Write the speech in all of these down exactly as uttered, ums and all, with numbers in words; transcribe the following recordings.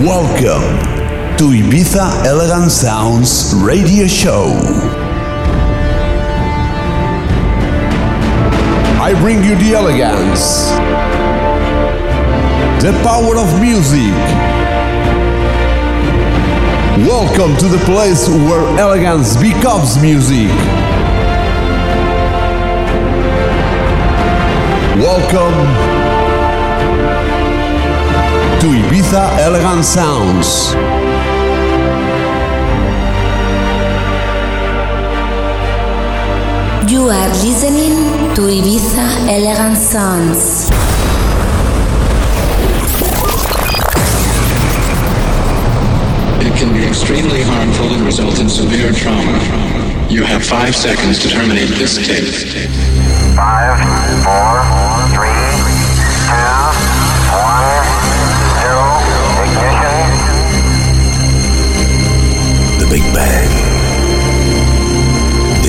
Welcome to Ibiza Elegant Sounds Radio Show. I bring you the elegance, the power of music. Welcome to the place where elegance becomes music. Welcome to Ibiza Elegant Sounds. You are listening to Ibiza Elegant Sounds. It can be extremely harmful and result in severe trauma. You have five seconds to terminate this tape. Five, four, three, two, one. The Big Bang,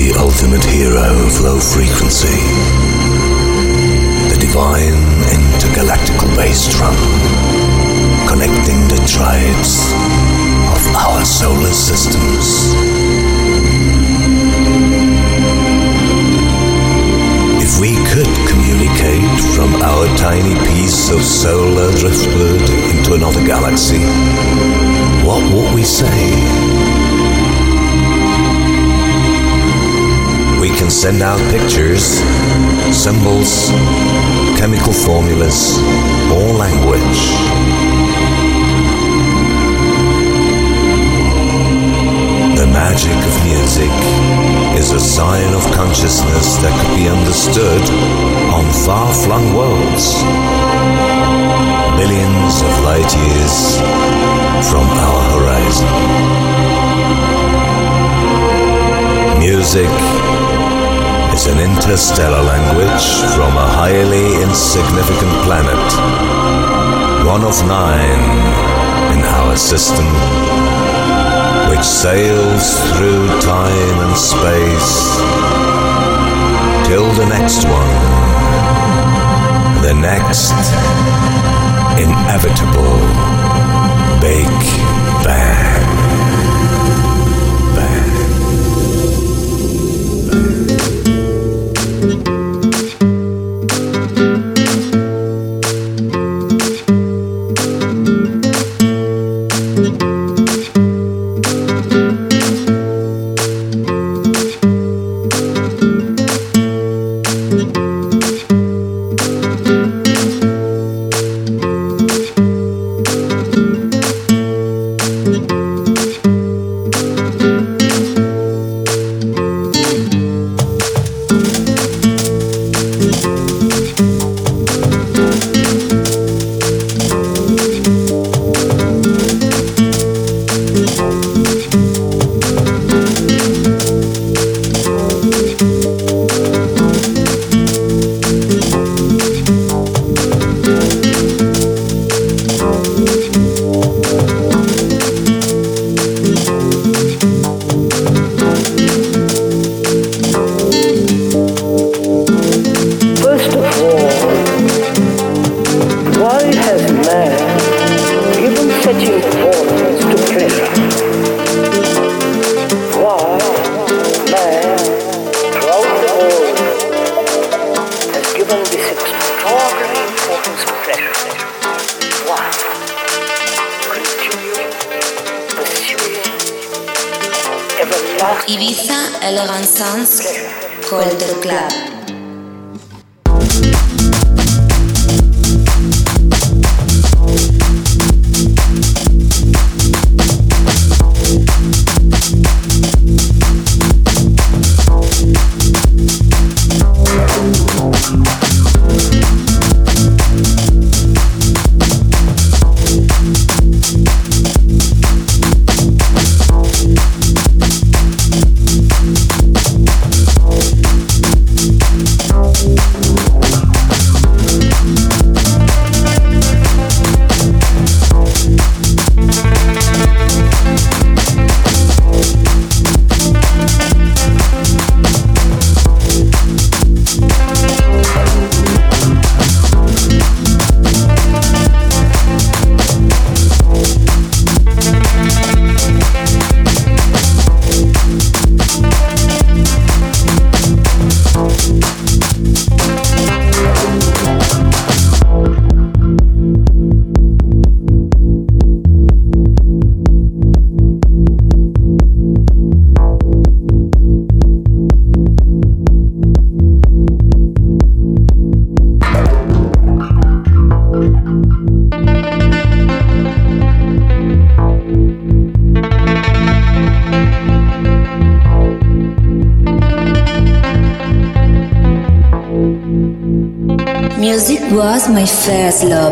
the ultimate hero of low frequency, the divine intergalactical bass drum, connecting the tribes of our solar systems. If we could communicate from our tiny piece of solar driftwood into another galaxy, what would we say? We can send out pictures, symbols, chemical formulas, or language. The magic of music is a sign of consciousness that could be understood on far-flung worlds, millions of light years from our horizon. Music is an interstellar language from a highly insignificant planet, one of nine in our system, which sails through time and space till the next one, the next inevitable Big Bang. We'll be right back. Music was my first love.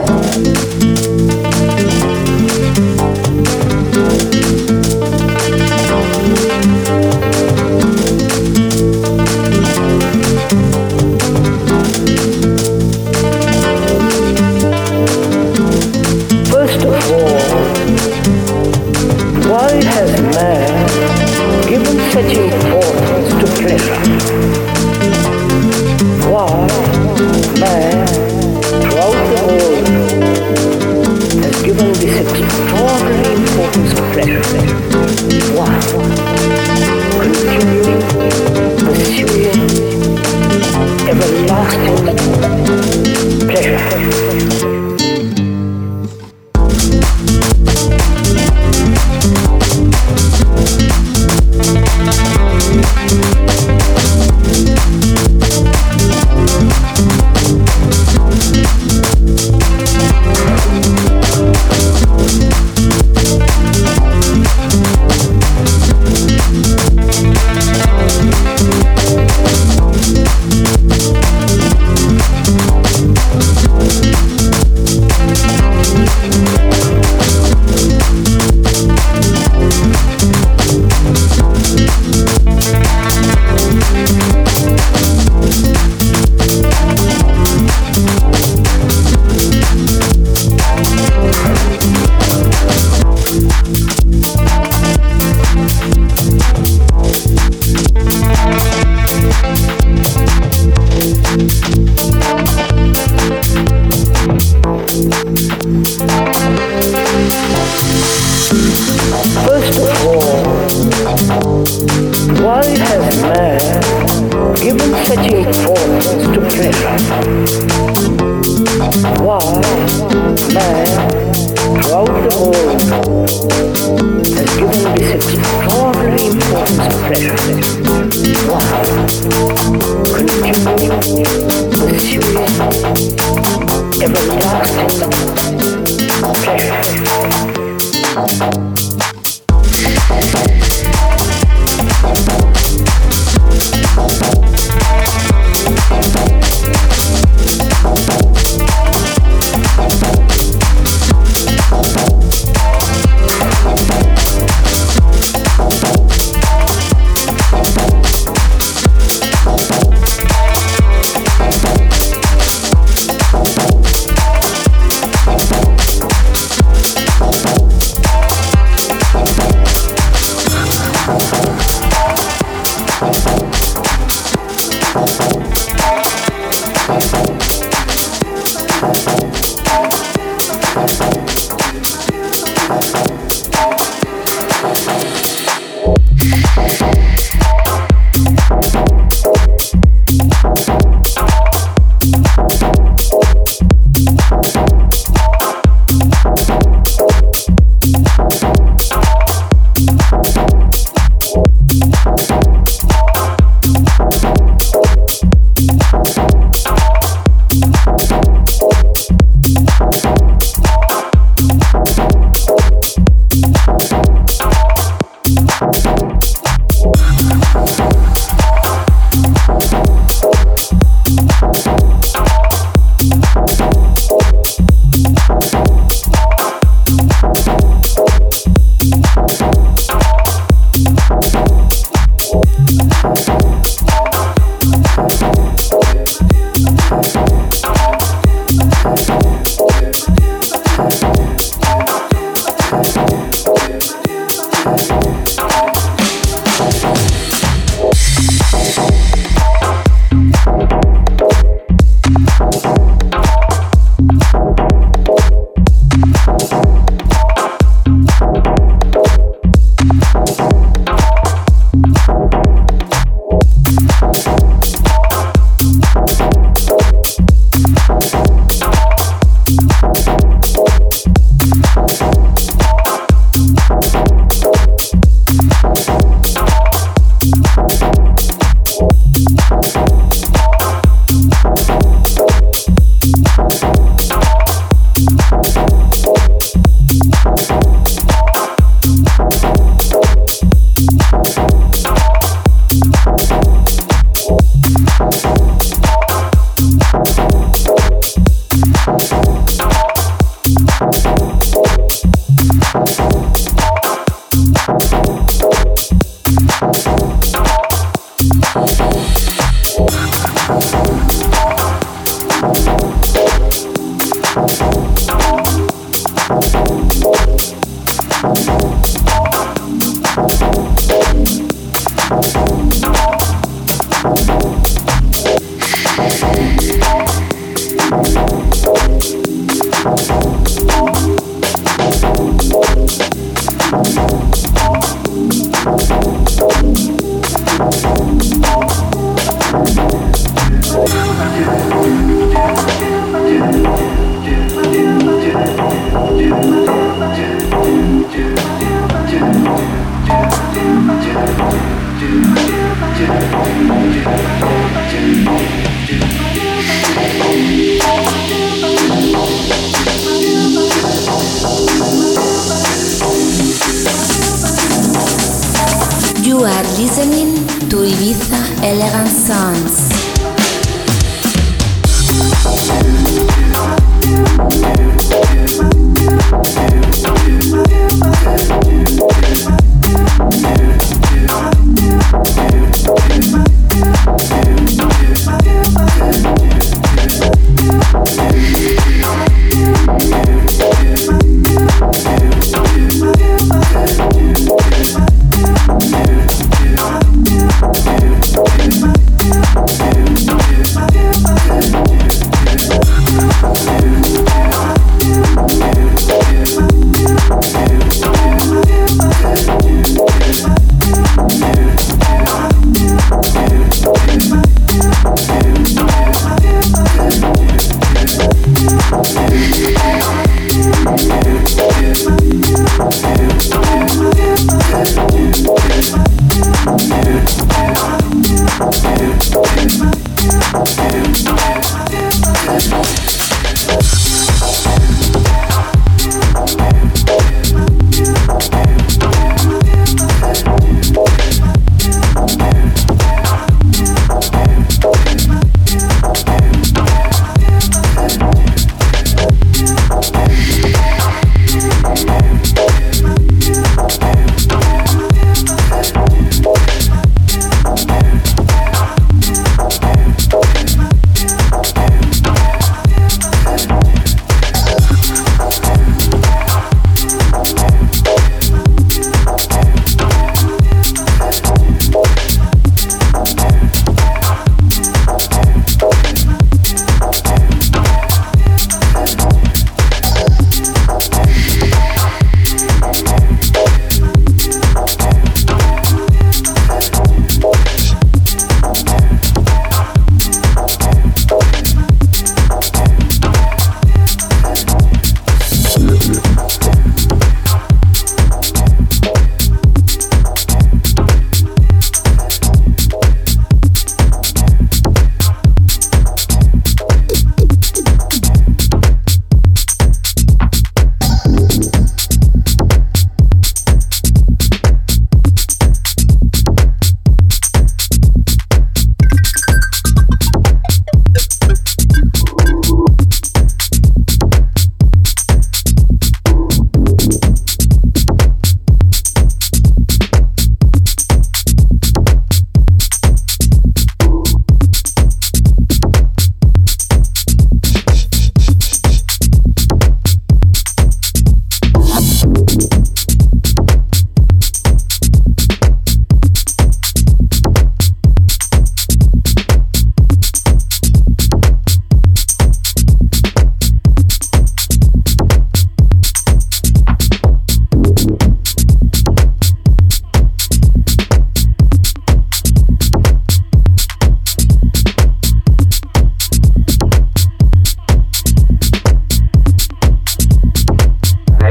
You are listening to Ibiza Elegant Sounds.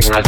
I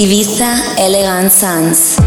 Ibiza Elegant Sounds.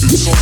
It's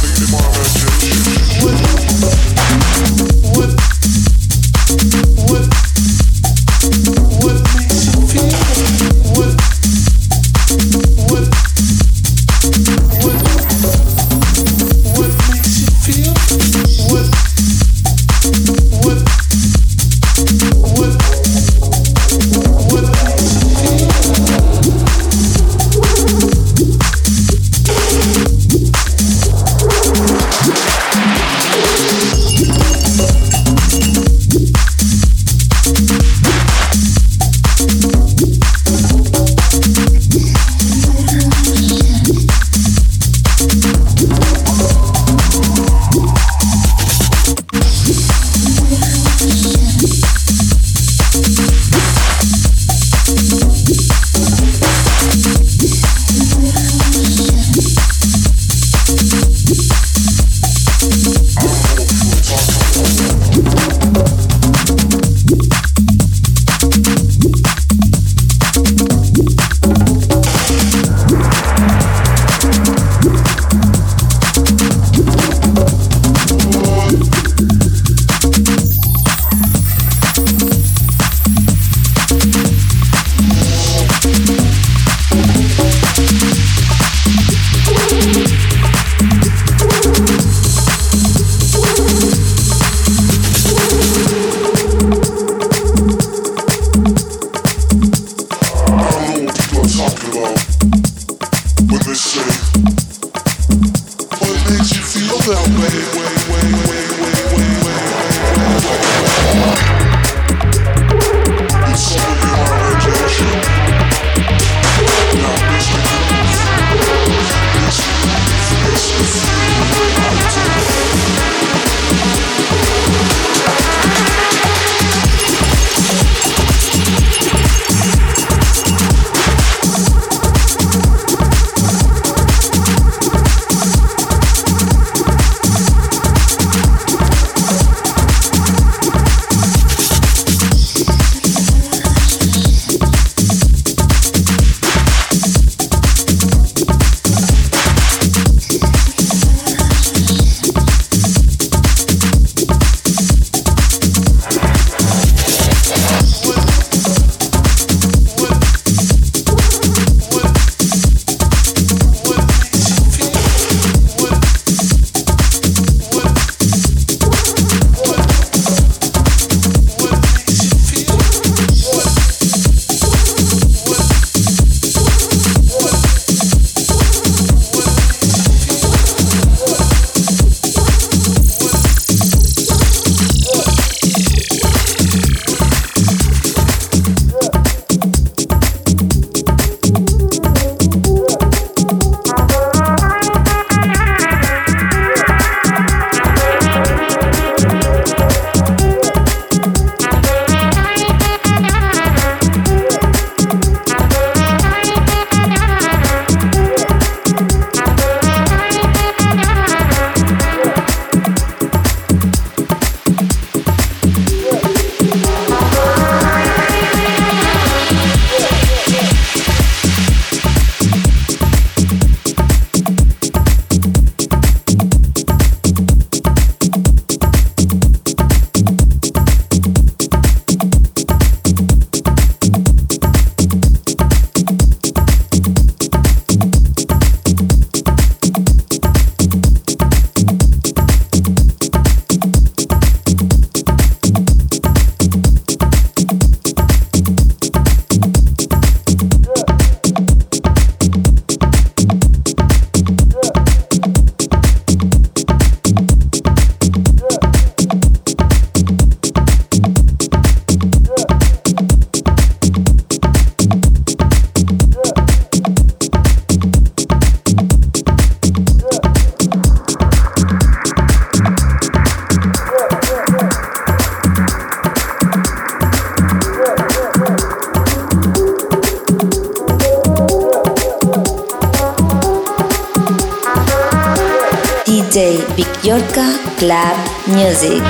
D J Big Yorka Club Music.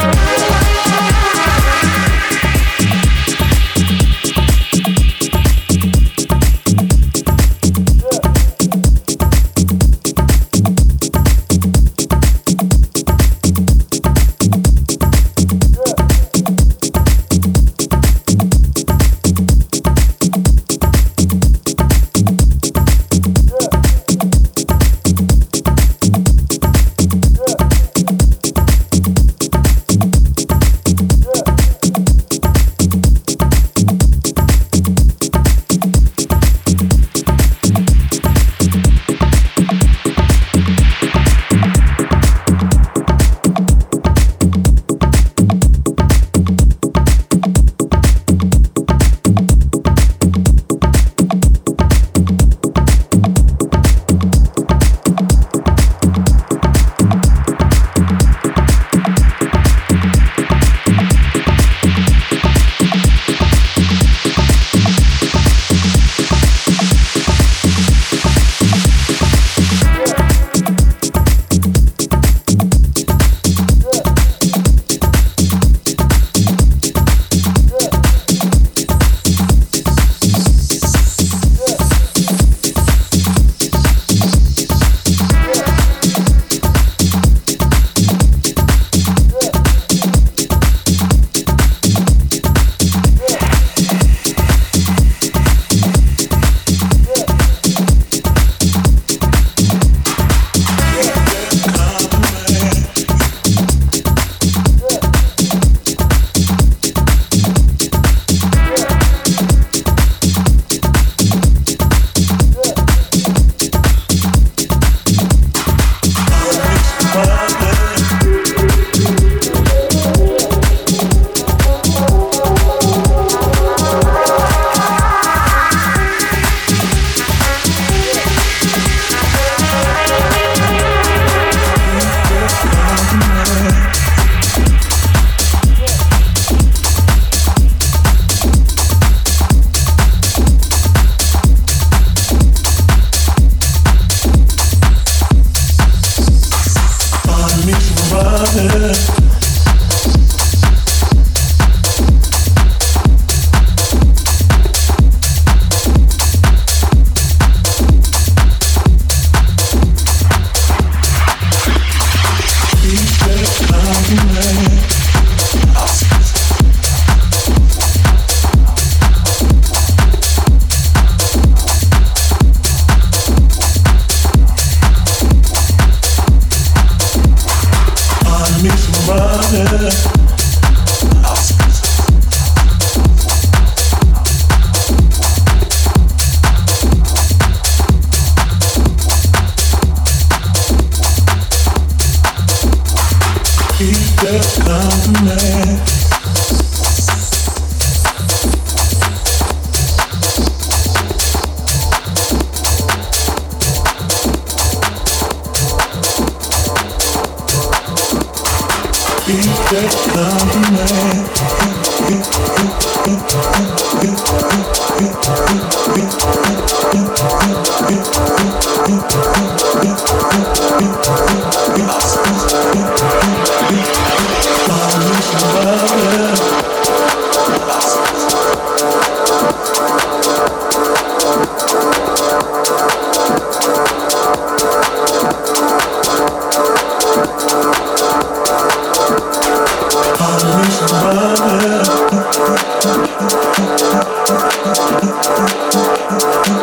Thank you.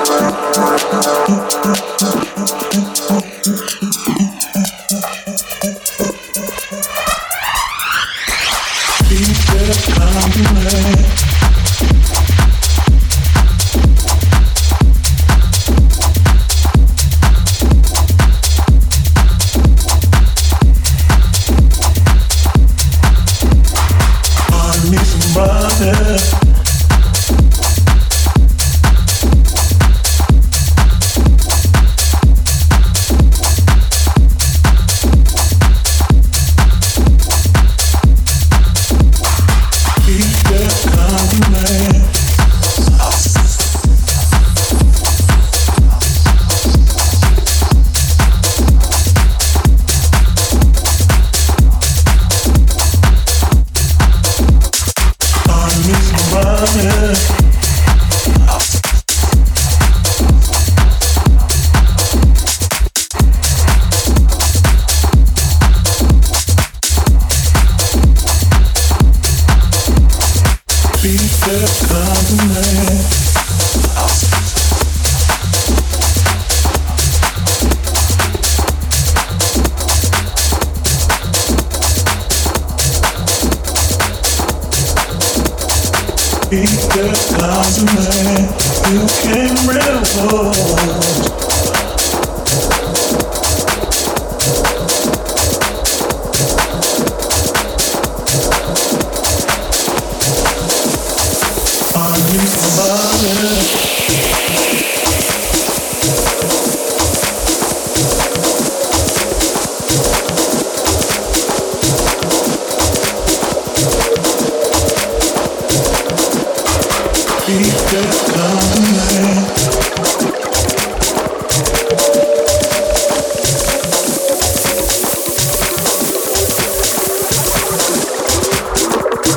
good compliment you can revel.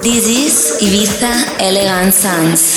This is Ibiza Elegant Sounds.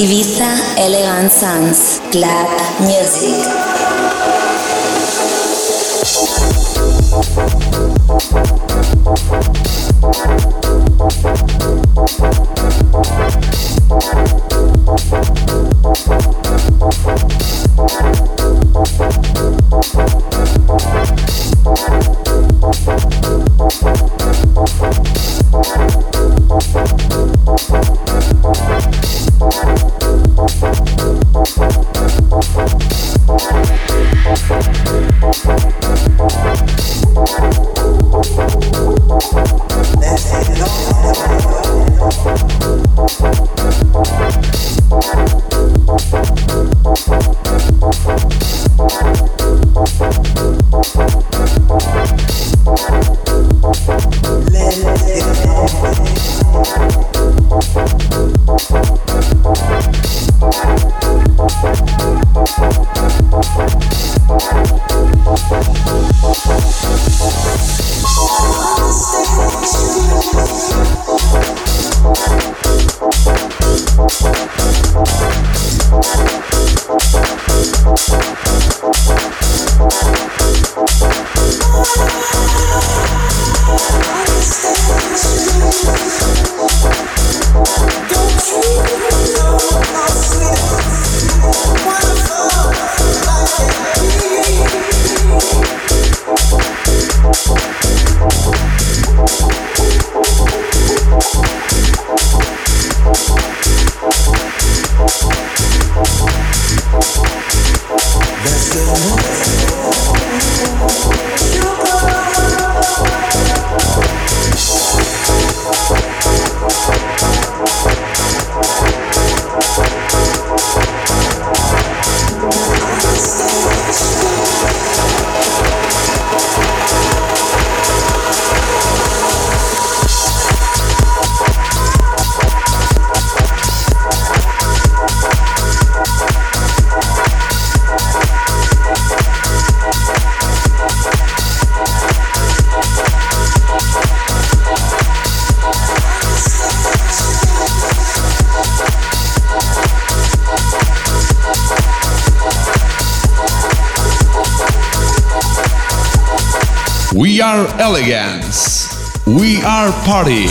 Ibiza Elegant Sounds Club Music. We are elegance. We are party.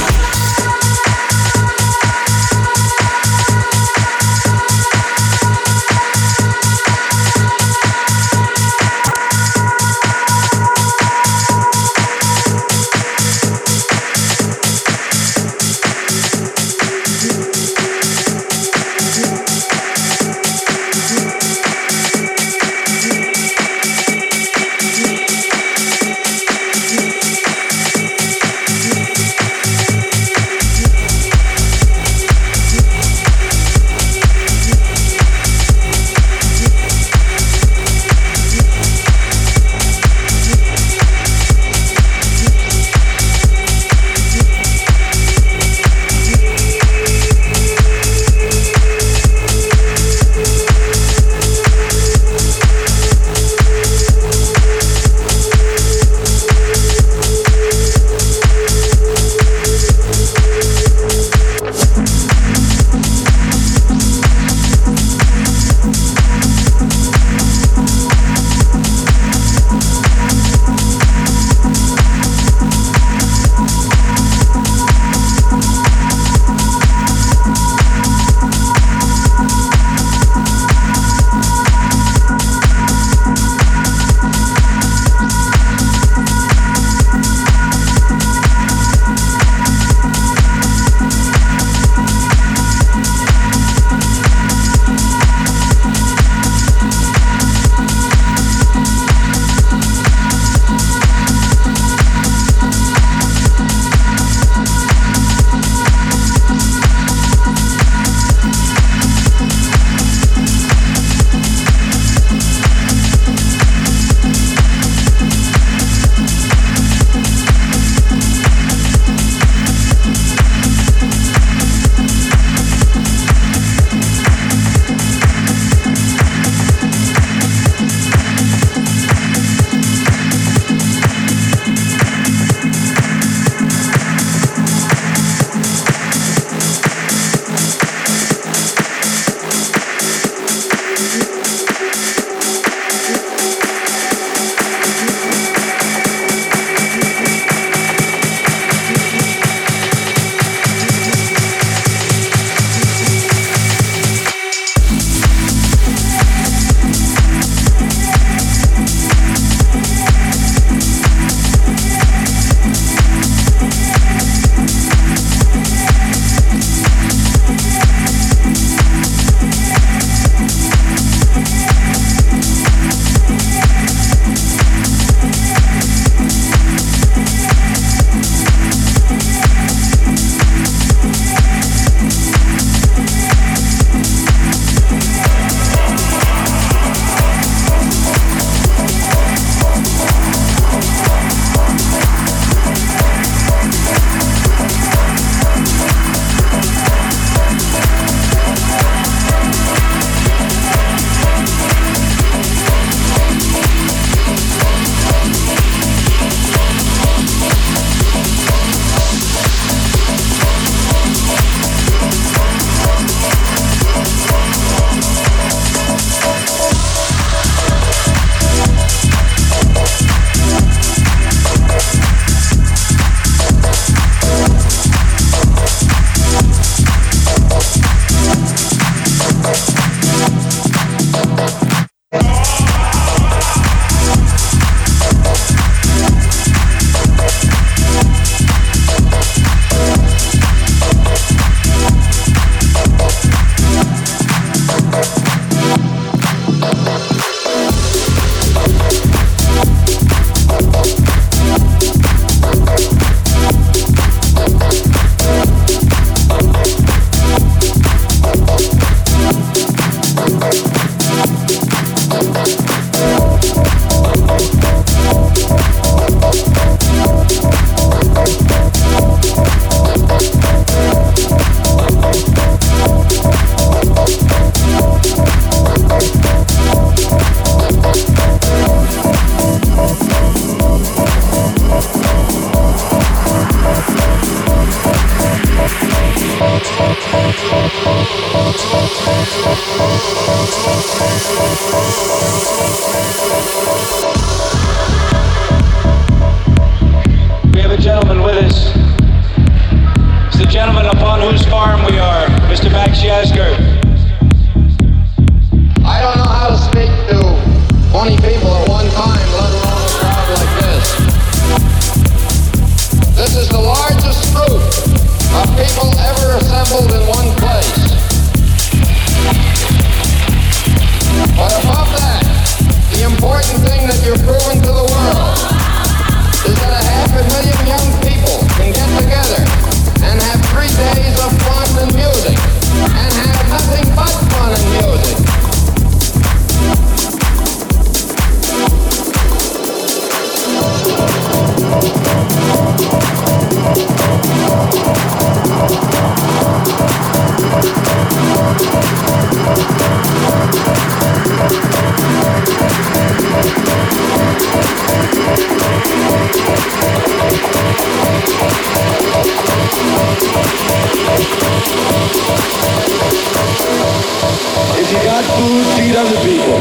If you got food, feed other people.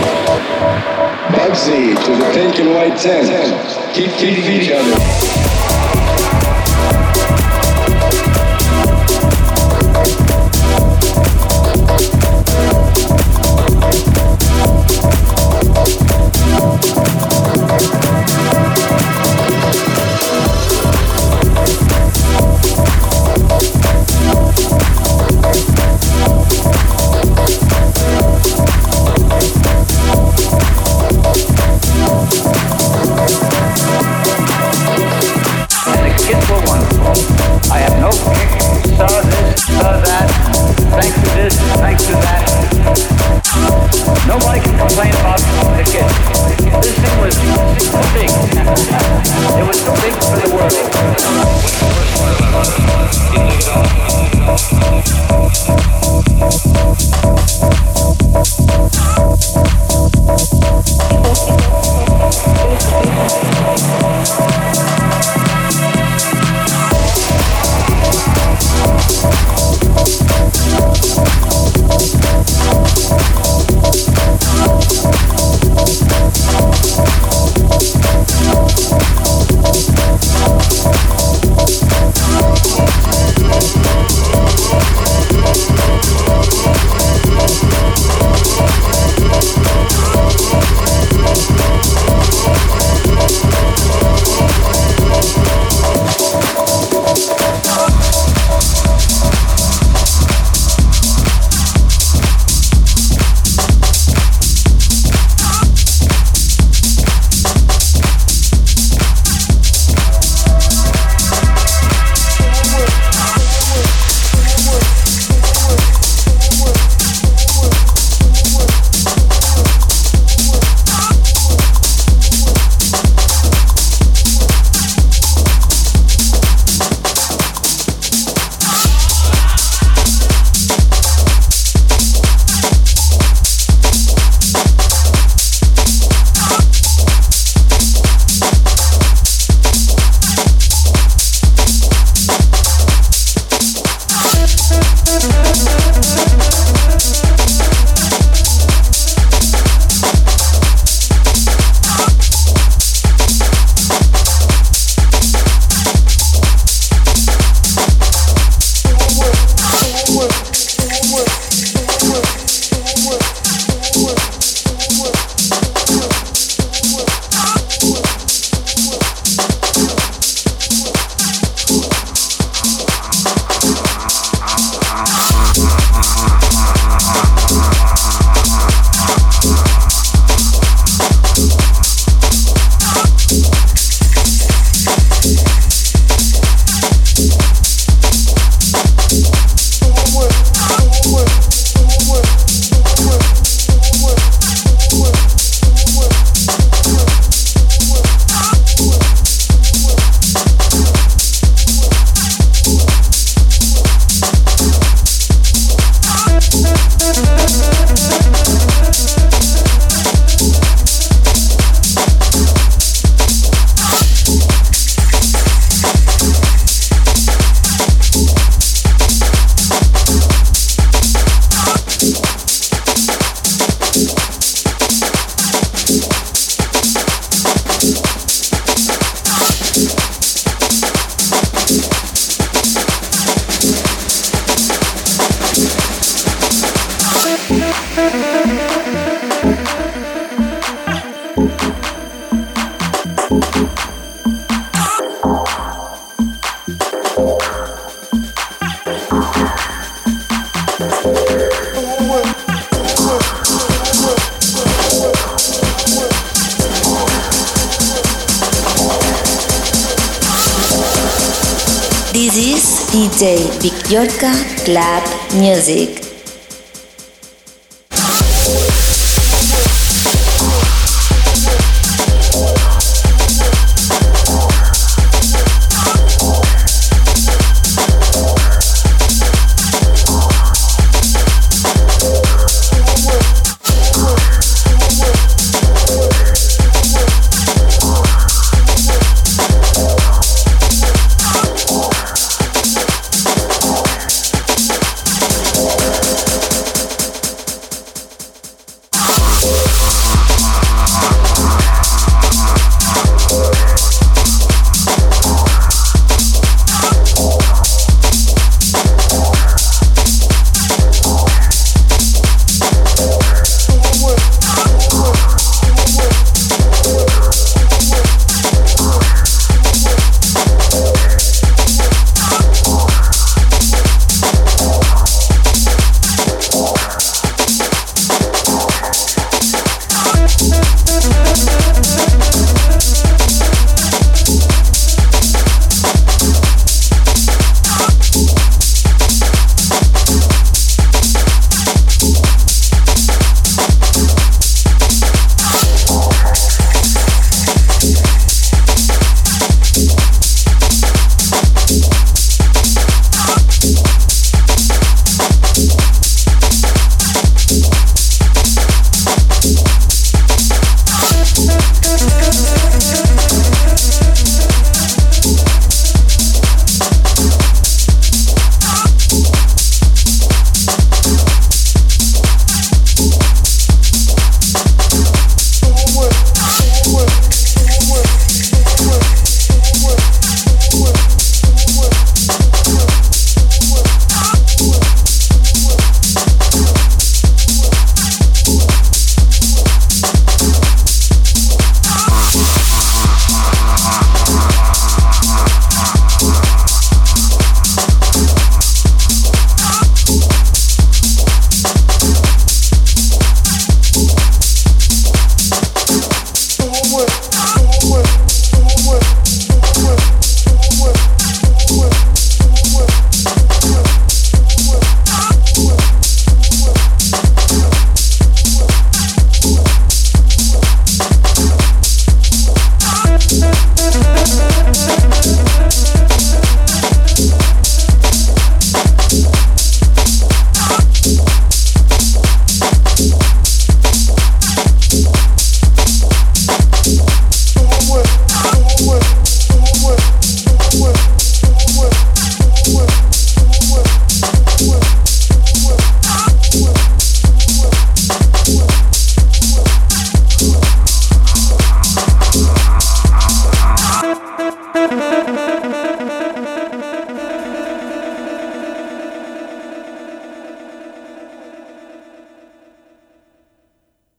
Bugsy to the pink and white tent. Keep feeding each other. D J Big Yorka Club Music.